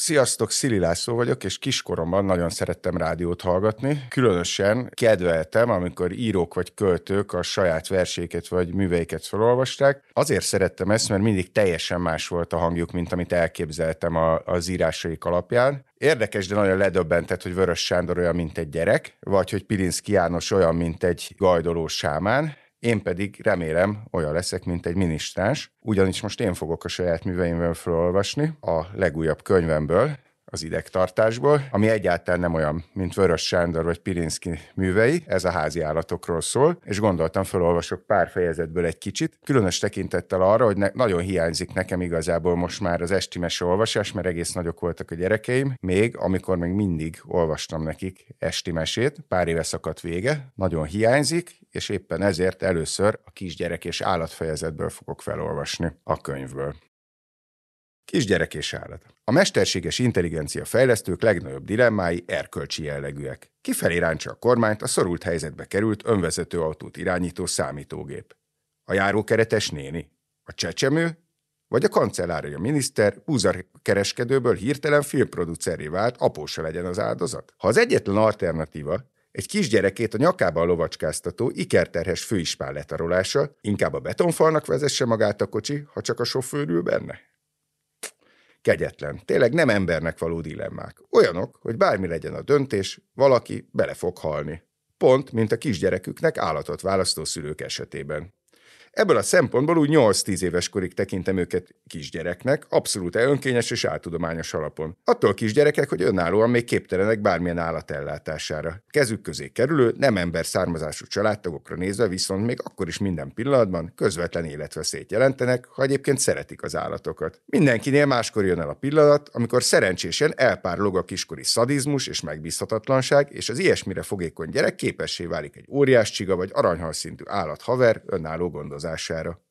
Sziasztok, Szili László vagyok, és kiskoromban nagyon szerettem rádiót hallgatni. Különösen kedveltem, amikor írók vagy költők a saját verséket vagy műveiket felolvasták. Azért szerettem ezt, mert mindig teljesen más volt a hangjuk, mint amit elképzeltem az írásaik alapján. Érdekes, de nagyon ledöbbentett, hogy Vörös Sándor olyan, mint egy gyerek, vagy hogy Pilinszky János olyan, mint egy gajdoló sámán. Én pedig remélem olyan leszek, mint egy minisztráns, ugyanis most én fogok a saját műveimben felolvasni a legújabb könyvemből, az Idegtartásból, ami egyáltalán nem olyan, mint Vörös Sándor vagy Pilinszky művei, ez a háziállatokról szól, és gondoltam, felolvasok pár fejezetből egy kicsit, különös tekintettel arra, hogy nagyon hiányzik nekem igazából most már az esti meseolvasás, mert egész nagyok voltak a gyerekeim, amikor még mindig olvastam nekik esti mesét, pár éve szakadt vége, nagyon hiányzik, és éppen ezért először a kisgyerek és állatfejezetből fogok felolvasni a könyvből. Kisgyerek és állat. A mesterséges intelligencia fejlesztők legnagyobb dilemmái erkölcsi jellegűek. Kifelé ráncsa a kormányt a szorult helyzetbe került önvezető autót irányító számítógép. A járókeretes néni? A csecsemő? Vagy a kancellária miniszter búzakereskedőből hirtelen filmproducerré vált, apósa legyen az áldozat? Ha az egyetlen alternatíva egy kisgyerekét a nyakában lovacskáztató, ikerterhes főispán letarolása, inkább a betonfalnak vezesse magát a kocsi, ha csak a sofőr ül benne? Kegyetlen, tényleg nem embernek való dilemmák. Olyanok, hogy bármi legyen a döntés, valaki bele fog halni. Pont, mint a kisgyereküknek állatot választó szülők esetében. Ebből a szempontból úgy 8-10 éves korig tekintem őket kisgyereknek, abszolút önkényes és áltudományos alapon. Attól kisgyerekek, hogy önállóan még képtelenek bármilyen állat ellátására. Kezük közé kerülő, nem ember származású családtagokra nézve viszont még akkor is minden pillanatban közvetlen életveszélyt jelentenek, ha egyébként szeretik az állatokat. Mindenkinél máskor jön el a pillanat, amikor szerencsésen elpárlog a kiskori szadizmus és megbízhatatlanság, és az ilyesmire fogékony gyerek képessé válik egy óriás csiga vagy aranyhalszintű állathaver önálló gondozására.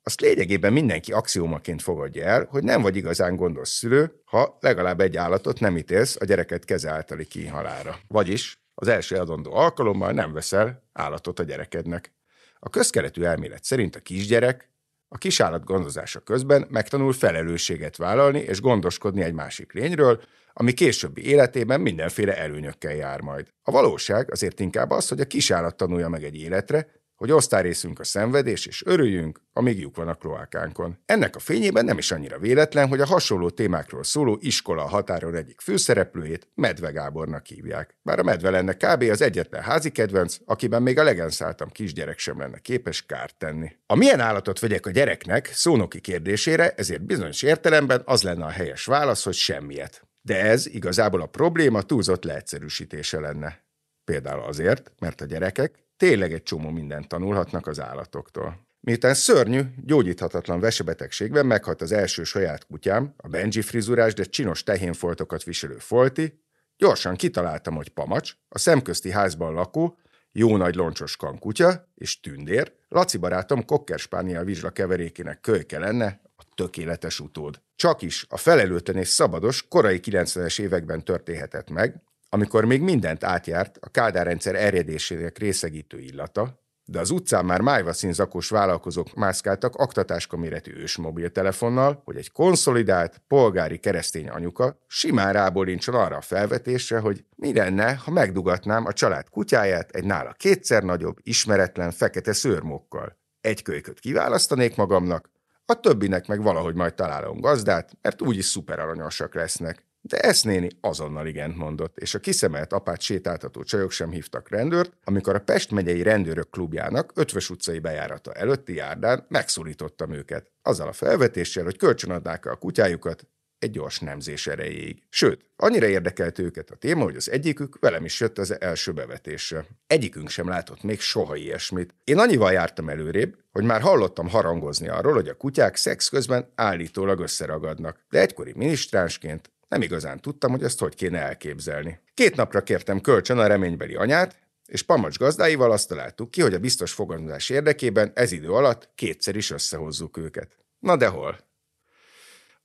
Azt lényegében mindenki axiómaként fogadja el, hogy nem vagy igazán gondos szülő, ha legalább egy állatot nem ítélsz a gyereket keze általi kínhalára. Vagyis az első adandó alkalommal nem veszel állatot a gyerekednek. A közkeletű elmélet szerint a kisgyerek a kisállat gondozása közben megtanul felelősséget vállalni és gondoskodni egy másik lényről, ami későbbi életében mindenféle előnyökkel jár majd. A valóság azért inkább az, hogy a kisállat tanulja meg egy életre, hogy osztályrészünk a szenvedés, és örüljünk, amíg lyuk van a kloákánkon. Ennek a fényében nem is annyira véletlen, hogy a hasonló témákról szóló Iskola a határon egyik főszereplőjét Medve Gábornak hívják. Bár a medve lenne kb. Az egyetlen házi kedvenc, akiben még a legenszáltam kisgyerek sem lenne képes kárt tenni. A milyen állatot vegyek a gyereknek szónoki kérdésére, ezért bizonyos értelemben az lenne a helyes válasz, hogy semmiet. De ez igazából a probléma túlzott leegyszerűsítése lenne. Például azért, mert a gyerekek tényleg egy csomó mindent tanulhatnak az állatoktól. Miután szörnyű, gyógyíthatatlan vesebetegségben meghalt az első saját kutyám, a Benji frizurás, de csinos tehénfoltokat viselő Folti, gyorsan kitaláltam, hogy Pamacs, a szemközti házban lakó, jó nagy loncsos kankutya és Tündér, Laci barátom kokkerspániel vizsla keverékének kölyke lenne, a tökéletes utód. Csakis a felelőtlen és szabados, korai 90-es években történhetett meg, amikor még mindent átjárt a Kádár rendszer erjedésének részegítő illata, de az utcán már májvaszín zakós vállalkozók mászkáltak aktatáska méretű ős mobiltelefonnal, hogy egy konszolidált, polgári keresztény anyuka simán rábólincson arra a felvetésre, hogy mi lenne, ha megdugatnám a család kutyáját egy nála kétszer nagyobb, ismeretlen, fekete szőrmókkal. Egy kölyköt kiválasztanék magamnak, a többinek meg valahogy majd találom gazdát, mert úgyis szuperanyosak lesznek. De ezt néni azonnal igent mondott, és a kiszemelt apát sétáltató csajok sem hívtak rendőrt, amikor a Pest megyei rendőrök klubjának 5-ös utcai bejárata előtti járdán megszólítottam őket, azzal a felvetéssel, hogy kölcsönadnák a kutyájukat egy gyors nemzés erejéig. Sőt, annyira érdekelt őket a téma, hogy az egyikük velem is jött az első bevetésre. Egyikünk sem látott még soha ilyesmit. Én annyival jártam előrébb, hogy már hallottam harangozni arról, hogy a kutyák szex közben állítólag összeragadnak, de egykori minisztránsként nem igazán tudtam, hogy ezt hogy kéne elképzelni. 2 napra kértem kölcsön a reménybeli anyát, és Pamacs gazdáival azt találtuk ki, hogy a biztos fogadás érdekében ez idő alatt 2-szer is összehozzuk őket. Na de hol?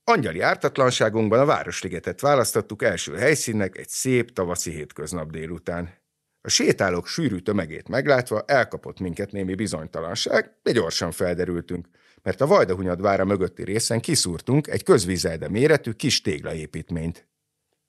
Angyali ártatlanságunkban a Városligetet választottuk első helyszínnek egy szép tavaszi hétköznap délután. A sétálók sűrű tömegét meglátva elkapott minket némi bizonytalanság, de gyorsan felderültünk, mert a Vajdahunyad vára mögötti részen kiszúrtunk egy közvízeljde méretű kis téglaépítményt.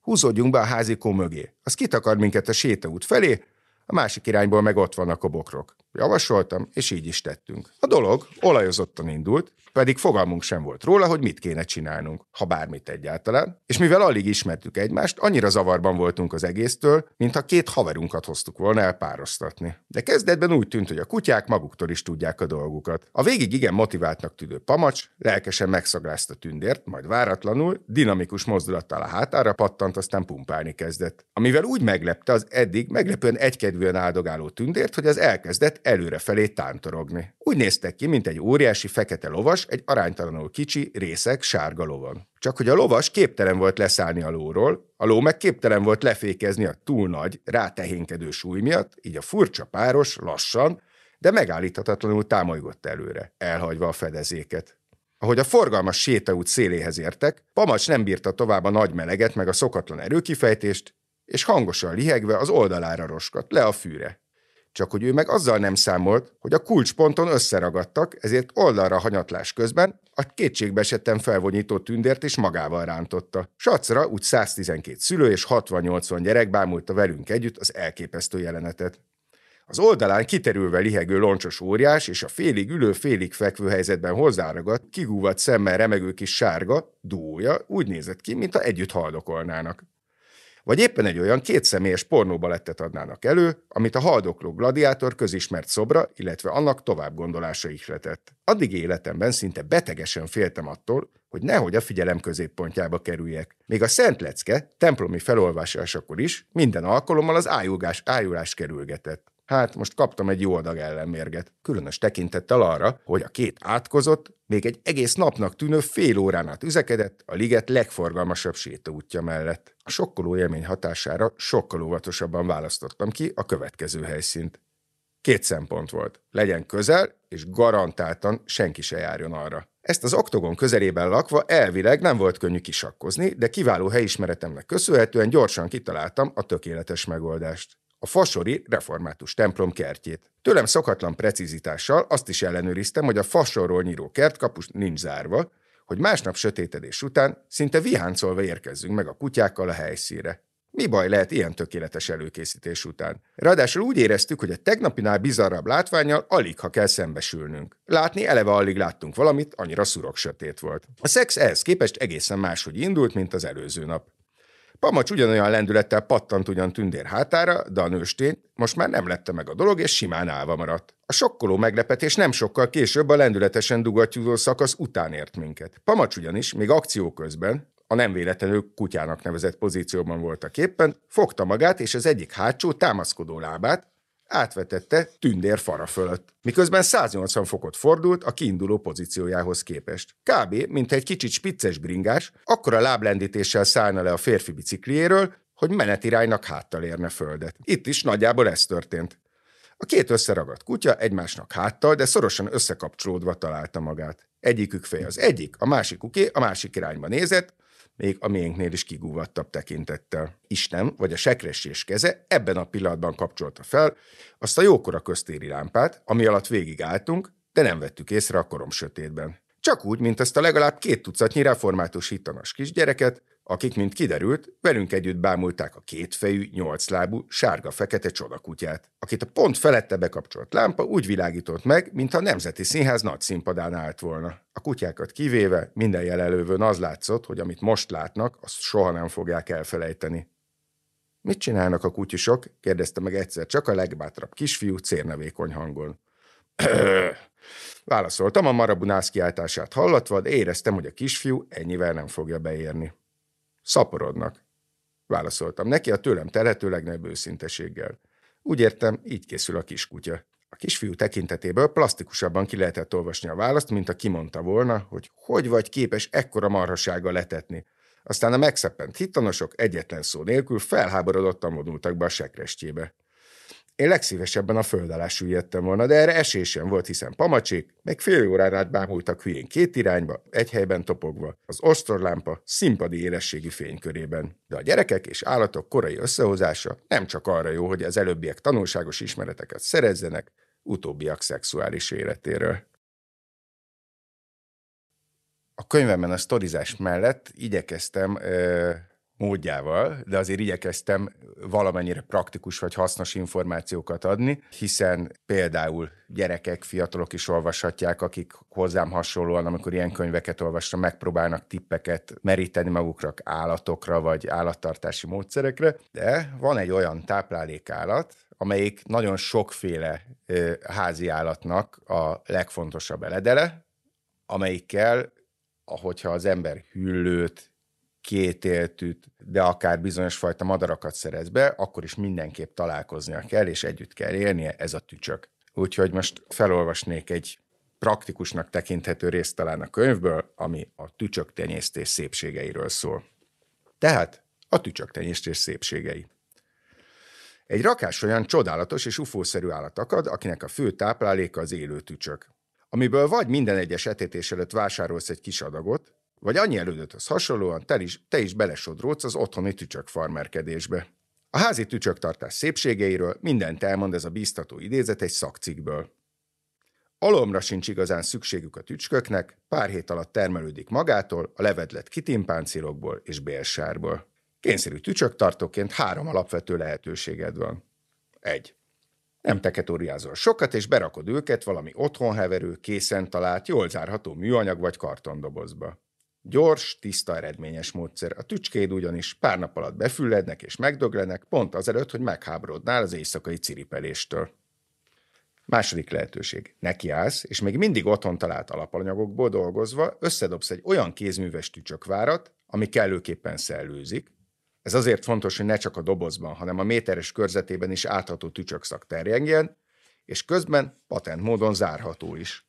húzódjunk be a házikó mögé. Az kitakar minket a sétaút felé, a másik irányból meg ott vannak a bokrok. Javasoltam, és így is tettünk. A dolog olajozottan indult, pedig fogalmunk sem volt róla, hogy mit kéne csinálnunk, ha bármit egyáltalán, és mivel alig ismertük egymást, annyira zavarban voltunk az egésztől, mintha két haverunkat hoztuk volna elpároztatni. De kezdetben úgy tűnt, hogy a kutyák maguktól is tudják a dolgukat. A végig igen motiváltnak tűnő Pamacs lelkesen megszaglázta Tündért, majd váratlanul, dinamikus mozdulattal a hátára pattant, aztán pumpálni kezdett. Amivel úgy meglepte az eddig meglepően egykedvűen áldogáló Tündért, hogy az elkezdett előrefelé tántorogni. Úgy néztek ki, mint egy óriási fekete lovas, egy aránytalanul kicsi, részeg, sárga lovon. Csak hogy a lovas képtelen volt leszállni a lóról, a ló meg képtelen volt lefékezni a túl nagy, rátehénkedő súly miatt, így a furcsa páros lassan, de megállíthatatlanul támolygott előre, elhagyva a fedezéket. Ahogy a forgalmas sétaút széléhez értek, Pamacs nem bírta tovább a nagy meleget meg a szokatlan erőkifejtést, és hangosan lihegve az oldalára roskadt le a fűre. Csak hogy ő meg azzal nem számolt, hogy a kulcsponton összeragadtak, ezért oldalra hanyatlás közben a kétségbeesetten felvonyító Tündért is magával rántotta. Sacra úgy 112 szülő és 60-80 gyerek bámulta velünk együtt az elképesztő jelenetet. Az oldalán kiterülve lihegő loncsos óriás és a félig ülő, félig fekvő helyzetben hozzáragadt, kigúvat szemmel remegő kis sárga duója úgy nézett ki, mintha együtt haldokolnának. Vagy éppen egy olyan kétszemélyes pornóbalettet adnának elő, amit a haldokló gladiátor közismert szobra, illetve annak tovább gondolása ihletett. Addig életemben szinte betegesen féltem attól, hogy nehogy a figyelem középpontjába kerüljek. Még a Szent Lecke templomi felolvasásakor is minden alkalommal az ájulás kerülgetett. Hát most kaptam egy jó adag ellenmérget, különös tekintettel arra, hogy a két átkozott, még egy egész napnak tűnő fél órán át üzekedett a liget legforgalmasabb sétaútja mellett. A sokkoló élmény hatására sokkal óvatosabban választottam ki a következő helyszínt. Két szempont volt, legyen közel, és garantáltan senki se járjon arra. Ezt az oktogon közelében lakva elvileg nem volt könnyű kisakkozni, de kiváló helyismeretemnek köszönhetően gyorsan kitaláltam a tökéletes megoldást. A fasori református templom kertjét. Tőlem szokatlan precizitással azt is ellenőriztem, hogy a fasorról nyíró kertkapus nincs zárva, hogy másnap sötétedés után szinte viháncolva érkezzünk meg a kutyákkal a helyszínre. Mi baj lehet ilyen tökéletes előkészítés után? Ráadásul úgy éreztük, hogy a tegnapinál bizarrabb látvánnyal alig ha kell szembesülnünk. Látni eleve alig láttunk valamit, annyira szurok sötét volt. A szex ehhez képest egészen máshogy indult, mint az előző nap. Pamacs ugyanolyan lendülettel pattant ugyan Tündér hátára, de a nőstény most már nem lette meg a dolog, és simán állva maradt. A sokkoló meglepetés nem sokkal később a lendületesen dugattyúzó szakasz után ért minket. Pamacs ugyanis még akció közben, a nem véletlenül kutyának nevezett pozícióban voltak éppen, fogta magát és az egyik hátsó támaszkodó lábát átvetette Tündér fara fölött, miközben 180 fokot fordult a kiinduló pozíciójához képest. Kb. Mint egy kicsit spicces bringás, akkora láblendítéssel szállna le a férfi bicikliéről, hogy menetiránynak háttal érne földet. Itt is nagyjából ez történt. A két összeragadt kutya egymásnak háttal, de szorosan összekapcsolódva találta magát. Egyikük fej az egyik, a másikuké a másik irányba nézett, még a miénknél is kigúvattabb tekintettel. Isten, vagy a sekresés keze ebben a pillanatban kapcsolta fel azt a jókora köztéri lámpát, ami alatt végigálltunk, de nem vettük észre a korom sötétben. Csak úgy, mint ezt a legalább 2 tucatnyi református hittanas kisgyereket, akik, mint kiderült, velünk együtt bámulták a kétfejű, 8 lábú, sárga-fekete csodakutyát, akit a pont felette bekapcsolt lámpa úgy világított meg, mintha a Nemzeti Színház nagy színpadán állt volna. A kutyákat kivéve minden jelölővön az látszott, hogy amit most látnak, azt soha nem fogják elfelejteni. Mit csinálnak a kutyusok? Kérdezte meg egyszer csak a legbátrabb kisfiú cérnevékony hangon. Válaszoltam a marabunász kiáltását hallatva, de éreztem, hogy a kisfiú ennyivel nem fogja beérni. Szaporodnak, válaszoltam neki a tőlem telhető legnagyobb őszinteséggel. Úgy értem, így készül a kiskutya. A kisfiú tekintetéből plasztikusabban ki lehetett olvasni a választ, mint ha kimondta volna, hogy hogy vagy képes ekkora marhasággal letetni. Aztán a megszeppent hittanosok egyetlen szó nélkül felháborodottan vonultak be a sekrestjébe. Én legszívesebben a föld alá süllyedtem volna, de erre esély sem volt, hiszen Pamacsék meg fél órán át bámultak hülyén két irányba, egy helyben topogva, az ostorlámpa színpadi élességű fénykörében. De a gyerekek és állatok korai összehozása nem csak arra jó, hogy az előbbiek tanulságos ismereteket szerezzenek, utóbbiak szexuális életéről. A könyvemben a sztorizás mellett igyekeztem módjával, de azért igyekeztem valamennyire praktikus vagy hasznos információkat adni, hiszen például gyerekek, fiatalok is olvashatják, akik hozzám hasonlóan, amikor ilyen könyveket olvasnak, megpróbálnak tippeket meríteni magukra állatokra vagy állattartási módszerekre, de van egy olyan táplálékállat, amelyik nagyon sokféle házi állatnak a legfontosabb eledele, amelyikkel, ahogyha az ember hüllőt, kétéltűt, de akár bizonyos fajta madarakat szerez be, akkor is mindenképp találkoznia kell, és együtt kell élnie, ez a tücsök. Úgyhogy most felolvasnék egy praktikusnak tekinthető részt talán a könyvből, ami a tücsöktenyésztés szépségeiről szól. Tehát a tücsöktenyésztés szépségei. Egy rakás olyan csodálatos és ufószerű állat akad, akinek a fő tápláléka az élő tücsök, amiből vagy minden egyes etetés előtt vásárolsz egy kis adagot, vagy annyi elődöthöz hasonlóan te is belesodródsz az otthoni tücsökfarmerkedésbe. A házi tücsöktartás szépségeiről mindent elmond ez a bíztató idézet egy szakcikkből. Alomra sincs igazán szükségük a tücsköknek, pár hét alatt termelődik magától, a levedlet kitimpáncilokból és bélsárból. Kényszerű tücsöktartóként 3 alapvető lehetőséged van. 1. Nem teketóriázol sokat, és berakod őket valami otthonheverő, készen talált, jól zárható műanyag vagy kartondobozba. Gyors, tiszta, eredményes módszer. A tücskéd ugyanis pár nap alatt befüllednek és megdöglenek, pont azelőtt, hogy megháborodnál az éjszakai ciripeléstől. 2. lehetőség. Nekiállsz, és még mindig otthon talált alapanyagokból dolgozva összedobsz egy olyan kézműves tücsökvárat, ami kellőképpen szellőzik. Ez azért fontos, hogy ne csak a dobozban, hanem a méteres körzetében is átható tücsökszak terjengjen, és közben patent módon zárható is.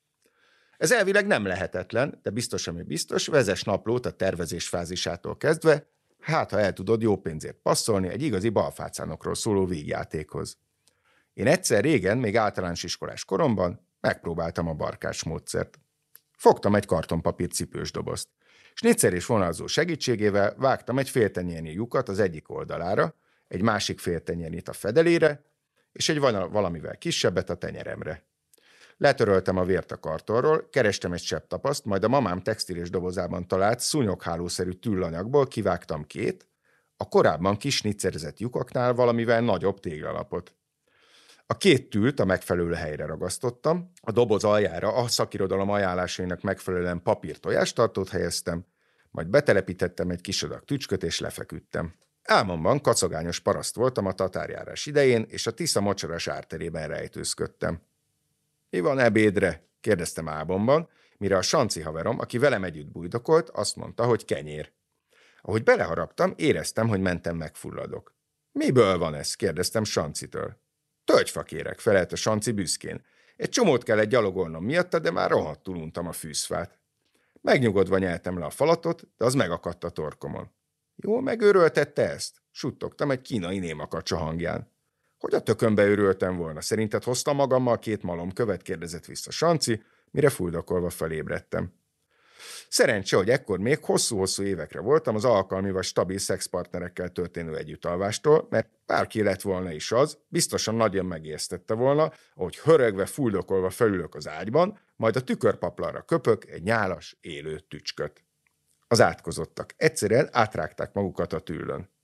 Ez elvileg nem lehetetlen, de biztos, ami biztos, vezess naplót a tervezés fázisától kezdve, hát ha el tudod jó pénzért passzolni egy igazi balfácánokról szóló vígjátékhoz. Én egyszer régen, még általános iskolás koromban megpróbáltam a barkács módszert. Fogtam egy kartonpapír cipős dobozt. Snitzer és vonalzó segítségével vágtam egy féltenyérnyi lyukat az egyik oldalára, egy másik féltenyérnyit a fedelére, és egy valamivel kisebbet a tenyeremre. Letöröltem a vért a kartonról, kerestem egy sebb tapaszt, majd a mamám textilis dobozában talált szúnyoghálószerű tüllanyagból kivágtam 2, a korábban kis sniccerezett lyukaknál valamivel nagyobb téglalapot. A 2 tűlt a megfelelő helyre ragasztottam, a doboz aljára a szakirodalom ajánlásainak megfelelően papír tojástartót helyeztem, majd betelepítettem egy kis adag tücsköt és lefeküdtem. Álmomban kacagányos paraszt voltam a tatárjárás idején, és a Tisza mocsaras árterében rejtőzködtem. Mi van ebédre? Kérdeztem álmomban, mire a sanci haverom, aki velem együtt bujdokolt, azt mondta, hogy kenyér. Ahogy beleharaptam, éreztem, hogy mentem megfulladok. Miből van ez? Kérdeztem Sancitől. Tölgyfa kérek, felelt a Sanci büszkén. Egy csomót kellett gyalogolnom miatta, de már rohadtul untam a fűszfát. Megnyugodva nyeltem le a falatot, de az megakadt a torkomon. Jól megőröltette ezt? Suttogtam egy kínai némakacsa hangján. Hogy a tökönbe őrültem volna, szerinted hoztam magammal 2 malomkövet? Kérdezett vissza Sanci, mire fuldokolva felébredtem. Szerencse, hogy ekkor még hosszú-hosszú évekre voltam az alkalmi vagy stabil szexpartnerekkel történő együttalvástól, mert bárki lett volna is az, biztosan nagyon megijesztette volna, ahogy hörögve, fuldokolva felülök az ágyban, majd a tükörpaplanra köpök egy nyálas, élő tücsköt. Az átkozottak egyszerűen átrágták magukat a tűlön.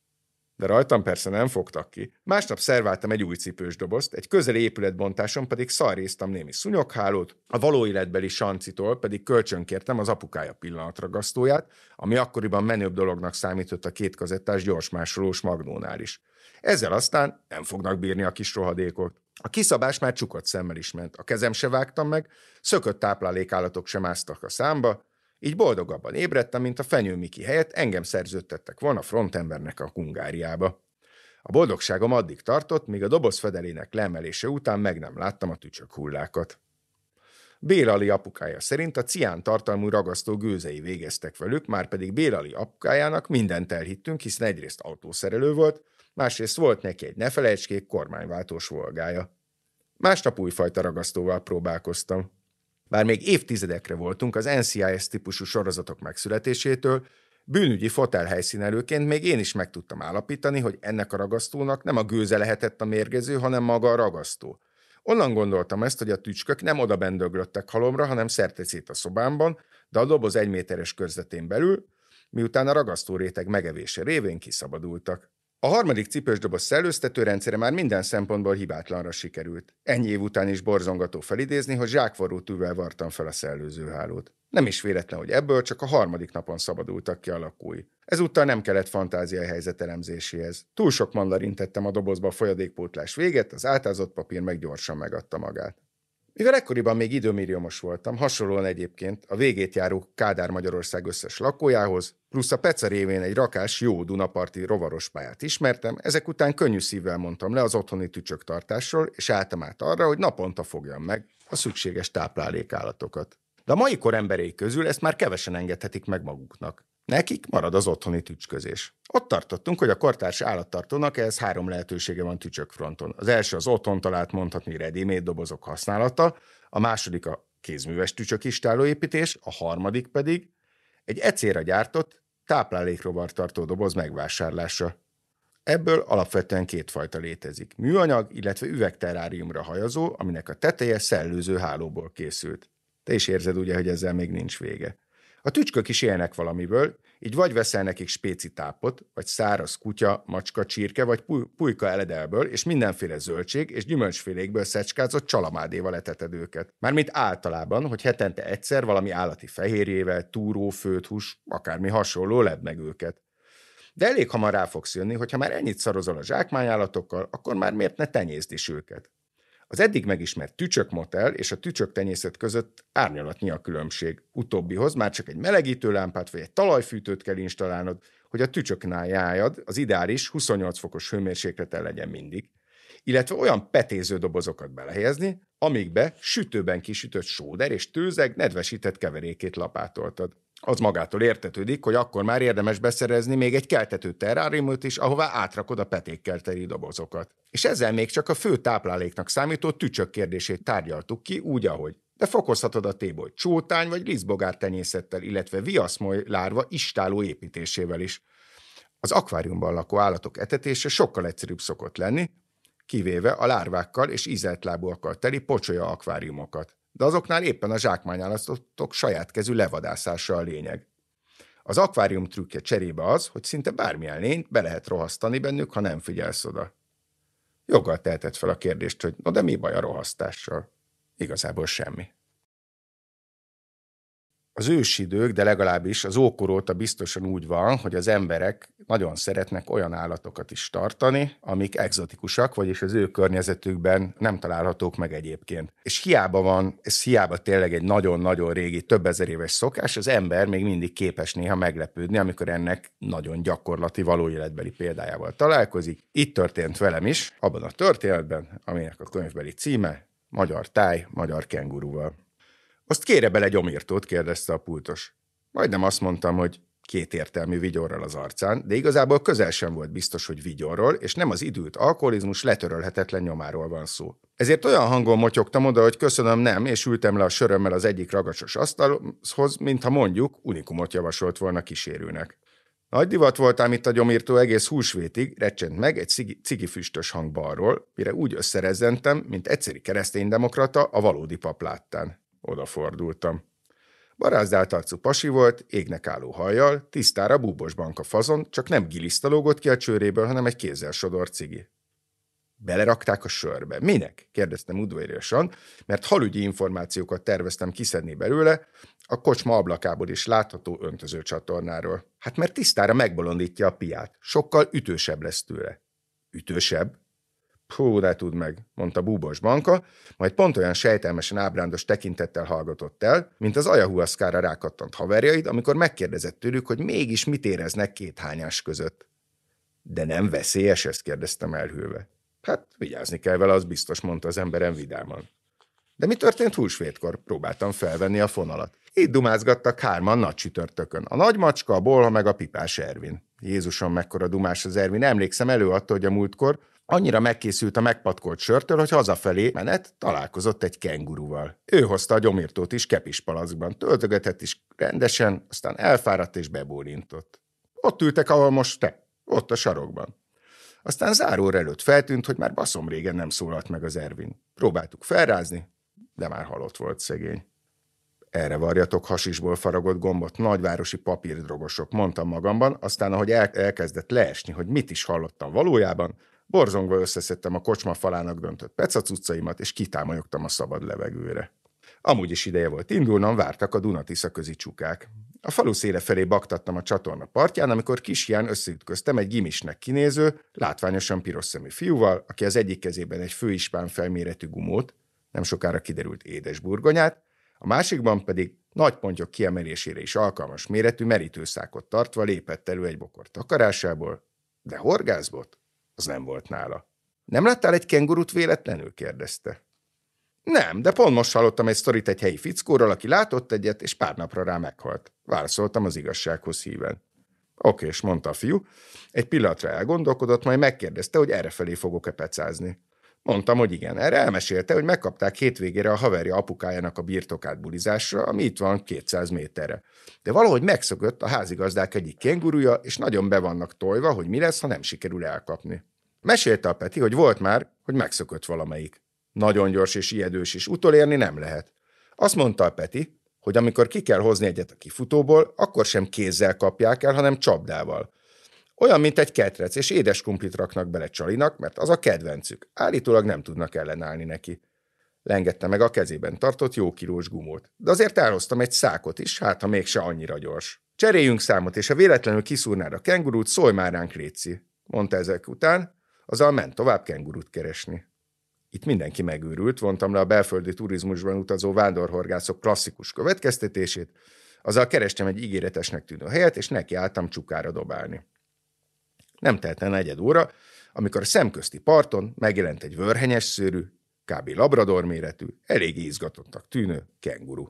De rajtam persze nem fogtak ki. Másnap szerváltam egy új cipős dobozt, egy közeli épületbontáson pedig szarréztam némi szúnyoghálót, a való életbeli Sancitól pedig kölcsönkértem az apukája pillanatragasztóját, ami akkoriban menőbb dolognak számított a 2 kazettás gyorsmásolós Magnónál is. Ezzel aztán nem fognak bírni a kis rohadékok. A kiszabás már csukott szemmel is ment, a kezem se vágtam meg, szökött táplálékállatok sem áztak a számba, így boldogabban ébredtem, mint a fenyőmiki helyett engem szerződtettek volna frontembernek a Hungáriába. A boldogságom addig tartott, míg a doboz fedelének leemelése után meg nem láttam a tücsök hullákat. Bélali apukája szerint a cián tartalmú ragasztó gőzei végeztek velük, már pedig Bélali apukájának mindent elhittünk, hiszen egyrészt autószerelő volt, másrészt volt neki egy nefelejtskék kormányváltós volgája. Másnap újfajta ragasztóval próbálkoztam. Bár még évtizedekre voltunk az NCIS-típusú sorozatok megszületésétől, bűnügyi fotelhelyszínelőként még én is meg tudtam állapítani, hogy ennek a ragasztónak nem a gőze lehetett a mérgező, hanem maga a ragasztó. Onnan gondoltam ezt, hogy a tücskök nem odabent döglöttek halomra, hanem szerteszét a szobámban, de a doboz 1 méteres körzetén belül, miután a ragasztóréteg megevése révén kiszabadultak. A harmadik cipősdoboz szellőztető rendszere már minden szempontból hibátlanra sikerült. Ennyi év után is borzongató felidézni, hogy zsákvarró tűvel vartam fel a szellőzőhálót. Nem is véletlen, hogy ebből csak a harmadik napon szabadultak ki a lakói. Ezúttal nem kellett fantázia helyzetelemzéséhez. Túl sok mandarint tettem a dobozba a folyadékpótlás véget, az átázott papír meg gyorsan megadta magát. Mivel ekkoriban még időmilliómos voltam, hasonlóan egyébként a végét járó Kádár Magyarország összes lakójához, plusz a Peca révén egy rakás jó dunaparti rovaros pályát ismertem, ezek után könnyű szívvel mondtam le az otthoni tücsöktartásról, és álltam át arra, hogy naponta fogjam meg a szükséges táplálékállatokat. De a mai kor emberei közül ezt már kevesen engedhetik meg maguknak. Nekik marad az otthoni tücsközés. Ott tartottunk, hogy a kortárs állattartónak ehhez három lehetősége van tücsökfronton. Az első az otthon talált, mondhatni ready-made dobozok használata, a második a kézműves tücsökistállóépítés, a harmadik pedig egy ecérre gyártott táplálékrovartartó doboz megvásárlása. Ebből alapvetően kétfajta létezik. Műanyag, illetve üvegterráriumra hajazó, aminek a teteje szellőző hálóból készült. Te is érzed ugye, hogy ezzel még nincs vége. A tücskök is élnek valamiből, így vagy veszel nekik spécitápot, vagy száraz kutya, macska, csirke, vagy pulyka eledelből, és mindenféle zöldség és gyümölcsfélékből szecskázott csalamádéval eteted őket. Mármint általában, hogy hetente egyszer valami állati fehérjével, túró, főthús, akármi hasonló ledd meg őket. De elég hamar rá fogsz jönni, hogyha már ennyit szarozol a zsákmányállatokkal, akkor már miért ne tenyészd is őket. Az eddig megismert tücsökmotel és a tücsöktenyészet között árnyalatnyi a különbség. Utóbbihoz már csak egy melegítő lámpát vagy egy talajfűtőt kell installálnod, hogy a tücsöknál jájad az ideális 28 fokos hőmérsékleten legyen mindig, illetve olyan petéző dobozokat belehelyezni, amikbe sütőben kisütött sóder és tőzeg nedvesített keverékét lapátoltad. Az magától értetődik, hogy akkor már érdemes beszerezni még egy keltető terráriumot is, ahová átrakod a petékkel teli dobozokat. És ezzel még csak a fő tápláléknak számító tücsök kérdését tárgyaltuk ki úgy, ahogy. De fokozhatod a téboly csótány vagy lisztbogár tenyészettel, illetve viaszmoly lárva istáló építésével is. Az akváriumban lakó állatok etetése sokkal egyszerűbb szokott lenni, kivéve a lárvákkal és ízeltlábúakkal teli pocsolya akváriumokat. De azoknál éppen a zsákmányállatok saját kezű levadászása a lényeg. Az akvárium trükkje cserébe az, hogy szinte bármilyen lényt be lehet rohasztani bennük, ha nem figyelsz oda. Joggal teheted fel a kérdést, hogy no de mi baj a rohasztással? Igazából semmi. Az ősidők, de legalábbis az ókor óta biztosan úgy van, hogy az emberek nagyon szeretnek olyan állatokat is tartani, amik egzotikusak, vagyis az ő környezetükben nem találhatók meg egyébként. És hiába van, ez hiába tényleg egy nagyon-nagyon régi, több ezer éves szokás, az ember még mindig képes néha meglepődni, amikor ennek nagyon gyakorlati, való életbeli példájával találkozik. Így történt velem is, abban a történetben, aminek a könyvbeli címe Magyar táj, magyar kengurúval. Azt kére bele gyomírtót, kérdezte a pultos. Majdnem azt mondtam, hogy kétértelmű vigyorral az arcán, de igazából közel sem volt biztos, hogy vigyorról, és nem az időt alkoholizmus letörölhetetlen nyomáról van szó. Ezért olyan hangon motyogtam oda, hogy köszönöm nem, és ültem le a sörömmel az egyik ragacsos asztalhoz, mintha mondjuk unikumot javasolt volna kísérőnek. Nagy divat voltám itt a gyomírtó egész húsvétig, recsent meg egy cigifüstös hang balról, mire úgy összerezzentem, mint egyszeri kereszténydemokrata a valódi pap láttán. Odafordultam. Barázdált arcú pasi volt, égnek álló hajjal, tisztára búbos banka fazon, csak nem gilisztalógott ki a csőréből, hanem egy kézzel sodor cigi. Belerakták a sörbe. Minek? Kérdeztem udvariasan, mert halügyi információkat terveztem kiszedni belőle, a kocsma ablakából is látható öntöző csatornáról. Hát mert tisztára megbolondítja a piát. Sokkal ütősebb lesz tőle. Ütősebb? Hú, de tudd meg, mondta búbos banka, majd pont olyan sejtelmesen ábrándos tekintettel hallgatott el, mint az ajahuaszkára rákattant haverjaid, amikor megkérdezett tőlük, hogy mégis mit éreznek két hányás között. De nem veszélyes, ezt kérdeztem elhűlve. Hát vigyázni kell vele, az biztos, mondta az emberem vidáman. De mi történt húsvétkor? Próbáltam felvenni a fonalat. Itt dumázgattak hárman nagy csütörtökön. A nagymacska, a bolha meg a pipás Ervin. Jézusom, mekkora dumás az Ervin. Emlékszem, előadta, hogy a múltkor annyira megkészült a megpatkolt sörtől, hogy hazafelé menet találkozott egy kenguruval. Ő hozta a gyomírtót is kepispalackban, töltögetett is rendesen, aztán elfáradt és bebólintott. Ott ültek, ahol most te, ott a sarokban. Aztán záróra előtt feltűnt, hogy már baszom régen nem szólalt meg az Ervin. Próbáltuk felrázni, de már halott volt szegény. erre varjatok hasisból faragott gombot, nagyvárosi papírdrogosok, mondtam magamban, aztán ahogy elkezdett leesni, hogy mit is hallottam valójában, borzongva összeszedtem a kocsma falának döntött pecacuccaimat, és kitámolyogtam a szabad levegőre. Amúgy is ideje volt indulnom, vártak a Dunatisza közi csukák. A falu széle felé baktattam a csatorna partján, amikor kisján összeütköztem egy gimisnek kinéző, látványosan piros szemű fiúval, aki az egyik kezében egy főispán felméretű gumót, nem sokára kiderült édesburgonyát, a másikban pedig nagy pontyok kiemelésére is alkalmas méretű merítőszákot tartva lépett elő egy bokor takarásából, de horgászbot az nem volt nála. Nem láttál egy kengurut véletlenül? kérdezte. Nem, de pont most hallottam egy sztorit egy helyi fickóról, aki látott egyet, és pár napra rá meghalt. Válaszoltam az igazsághoz híven. Oké, és mondta a fiú. Egy pillanatra elgondolkodott, majd megkérdezte, hogy errefelé fogok-e pecázni. Mondtam, hogy igen. Erre elmesélte, hogy megkapták hétvégére a haverja apukájának a birtokát bulizásra, ami itt van 200 méterre. De valahogy megszökött a házigazdák egyik kengurúja, és nagyon be vannak tojva, hogy mi lesz, ha nem sikerül elkapni. Mesélte a Peti, hogy volt már, hogy megszökött valamelyik. Nagyon gyors és ijedős, és utolérni nem lehet. Azt mondta a Peti, hogy amikor ki kell hozni egyet a kifutóból, akkor sem kézzel kapják el, hanem csapdával. Olyan, mint egy ketrec, és édes kumplit raknak bele Csalinak, mert az a kedvencük. Állítólag nem tudnak ellenállni neki. Lengette meg a kezében tartott jó kilós gumót. De azért elhoztam egy szákot is, hát ha mégse annyira gyors. Cseréljünk számot, és ha véletlenül kiszúrnád a kengurút, szólj már ránk, léci, mondta ezek után, azzal ment tovább kengurút keresni. Itt mindenki megőrült, vontam le a belföldi turizmusban utazó vándorhorgászok klasszikus következtetését, azzal kerestem egy ígéretesnek tűnő helyet, és nekiálltam csukára dobálni. Nem telt el negyed óra, amikor a szemközti parton megjelent egy vörhenyes szőrű, kb. Labrador méretű, elég izgatottak tűnő kenguru.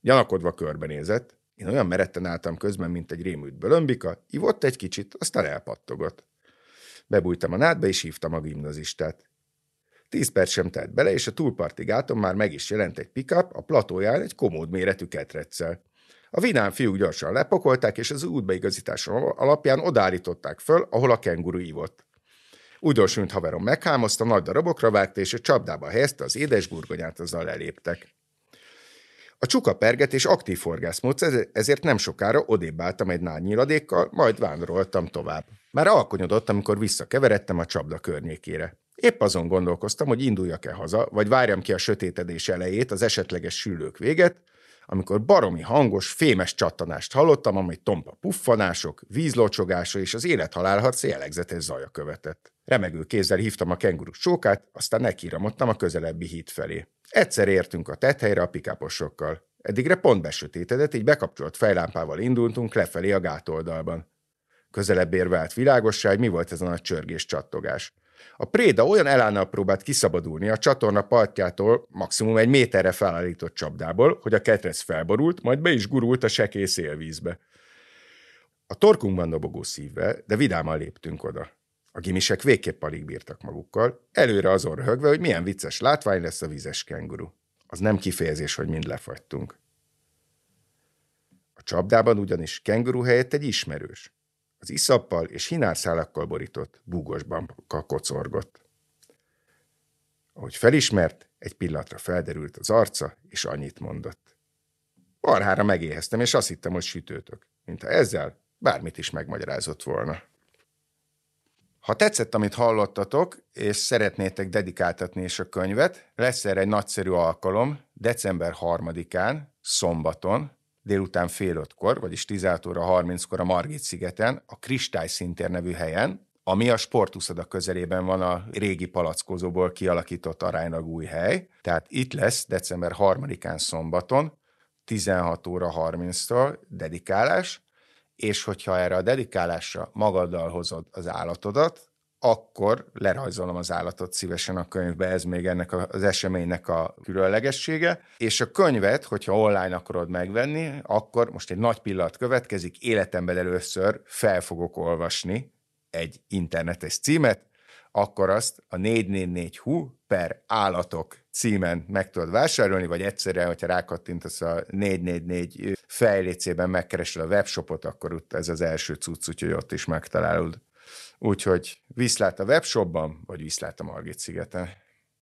Gyanakodva körbenézett, én olyan meretten álltam közben, mint egy rémült bölömbika, ivott egy kicsit, aztán elpattogott. Bebújtam a nádba, és hívtam a gimnazistát. 10 perc sem telt bele, és a túlparti gáton már meg is jelent egy pick-up, a platóján egy komód méretű ketreccel. A vidám fiúk gyorsan lepakolták, és az útbeigazítás alapján odaállították föl, ahol a kenguru ívott. Újdonsült haverom meghámozta, nagy darabokra vágta, és a csapdába helyezte az édesburgonyát, azzal leléptek. A csuka pergetés aktív horgászmódszer, ezért nem sokára odébb álltam egy nálnyiladékkal, majd vándoroltam tovább. Már alkonyodott, amikor visszakeveredtem a csapda környékére. Épp azon gondolkoztam, hogy induljak-e haza, vagy várjam ki a sötétedés elejét, az esetleges sülők véget, amikor baromi hangos, fémes csattanást hallottam, amely tompa puffanások, vízlocsogása és az élethalálharc jellegzetes zaja követett. Remegő kézzel hívtam a kengurus csókát, aztán nekiramodtam a közelebbi híd felé. Egyszer értünk a tetthelyre a pikáposokkal. Eddigre pont besötétedett, így bekapcsolt fejlámpával indultunk lefelé a gátoldalban. Közelebb érve vált világossá, hogy mi volt ez a nagy csörgés csattogás. A préda olyan elánnal próbált kiszabadulni a csatorna partjától maximum 1 méterre felállított csapdából, hogy a ketrec felborult, majd be is gurult a sekély szélvízbe. A torkunkban dobogó szívvel, de vidáman léptünk oda. A gimisek végképp alig bírtak magukkal, előre azon röhögve, hogy milyen vicces látvány lesz a vízes kenguru. Az nem kifejezés, hogy mind lefagytunk. A csapdában ugyanis kenguru helyett egy ismerős. Az iszappal és hinárszálakkal borított, búgos bambakkal kocorgott. Ahogy felismert, egy pillanatra felderült az arca, és annyit mondott. Marhára megéheztem, és azt hittem, hogy sütőtök, mintha ezzel bármit is megmagyarázott volna. Ha tetszett, amit hallottatok, és szeretnétek dedikáltatni is a könyvet, lesz erre egy nagyszerű alkalom december 3-án, szombaton, délután 17:30-kor, vagyis 16:30-kor a Margit-szigeten, a Kristályszintér nevű helyen, ami a sportuszoda közelében van, a régi palackozóból kialakított aránylag új hely. Tehát itt lesz december 3-án szombaton, 16:30-tól dedikálás, és hogyha erre a dedikálásra magaddal hozod az állatodat, akkor lerajzolom az állatot szívesen a könyvbe, ez még ennek az eseménynek a különlegessége. És a könyvet, hogyha online akarod megvenni, akkor most egy nagy pillanat következik, életemben először fel fogok olvasni egy internetes címet, akkor azt a 444.hu/állatok címen meg tudod vásárolni, vagy egyszerűen, hogyha rákattintasz a 444 fejlécében megkeresel a webshopot, akkor ott ez az első cucc, úgyhogy ott is megtalálod. Úgyhogy viszlát a webshopban, vagy viszlát a Margit-szigeten.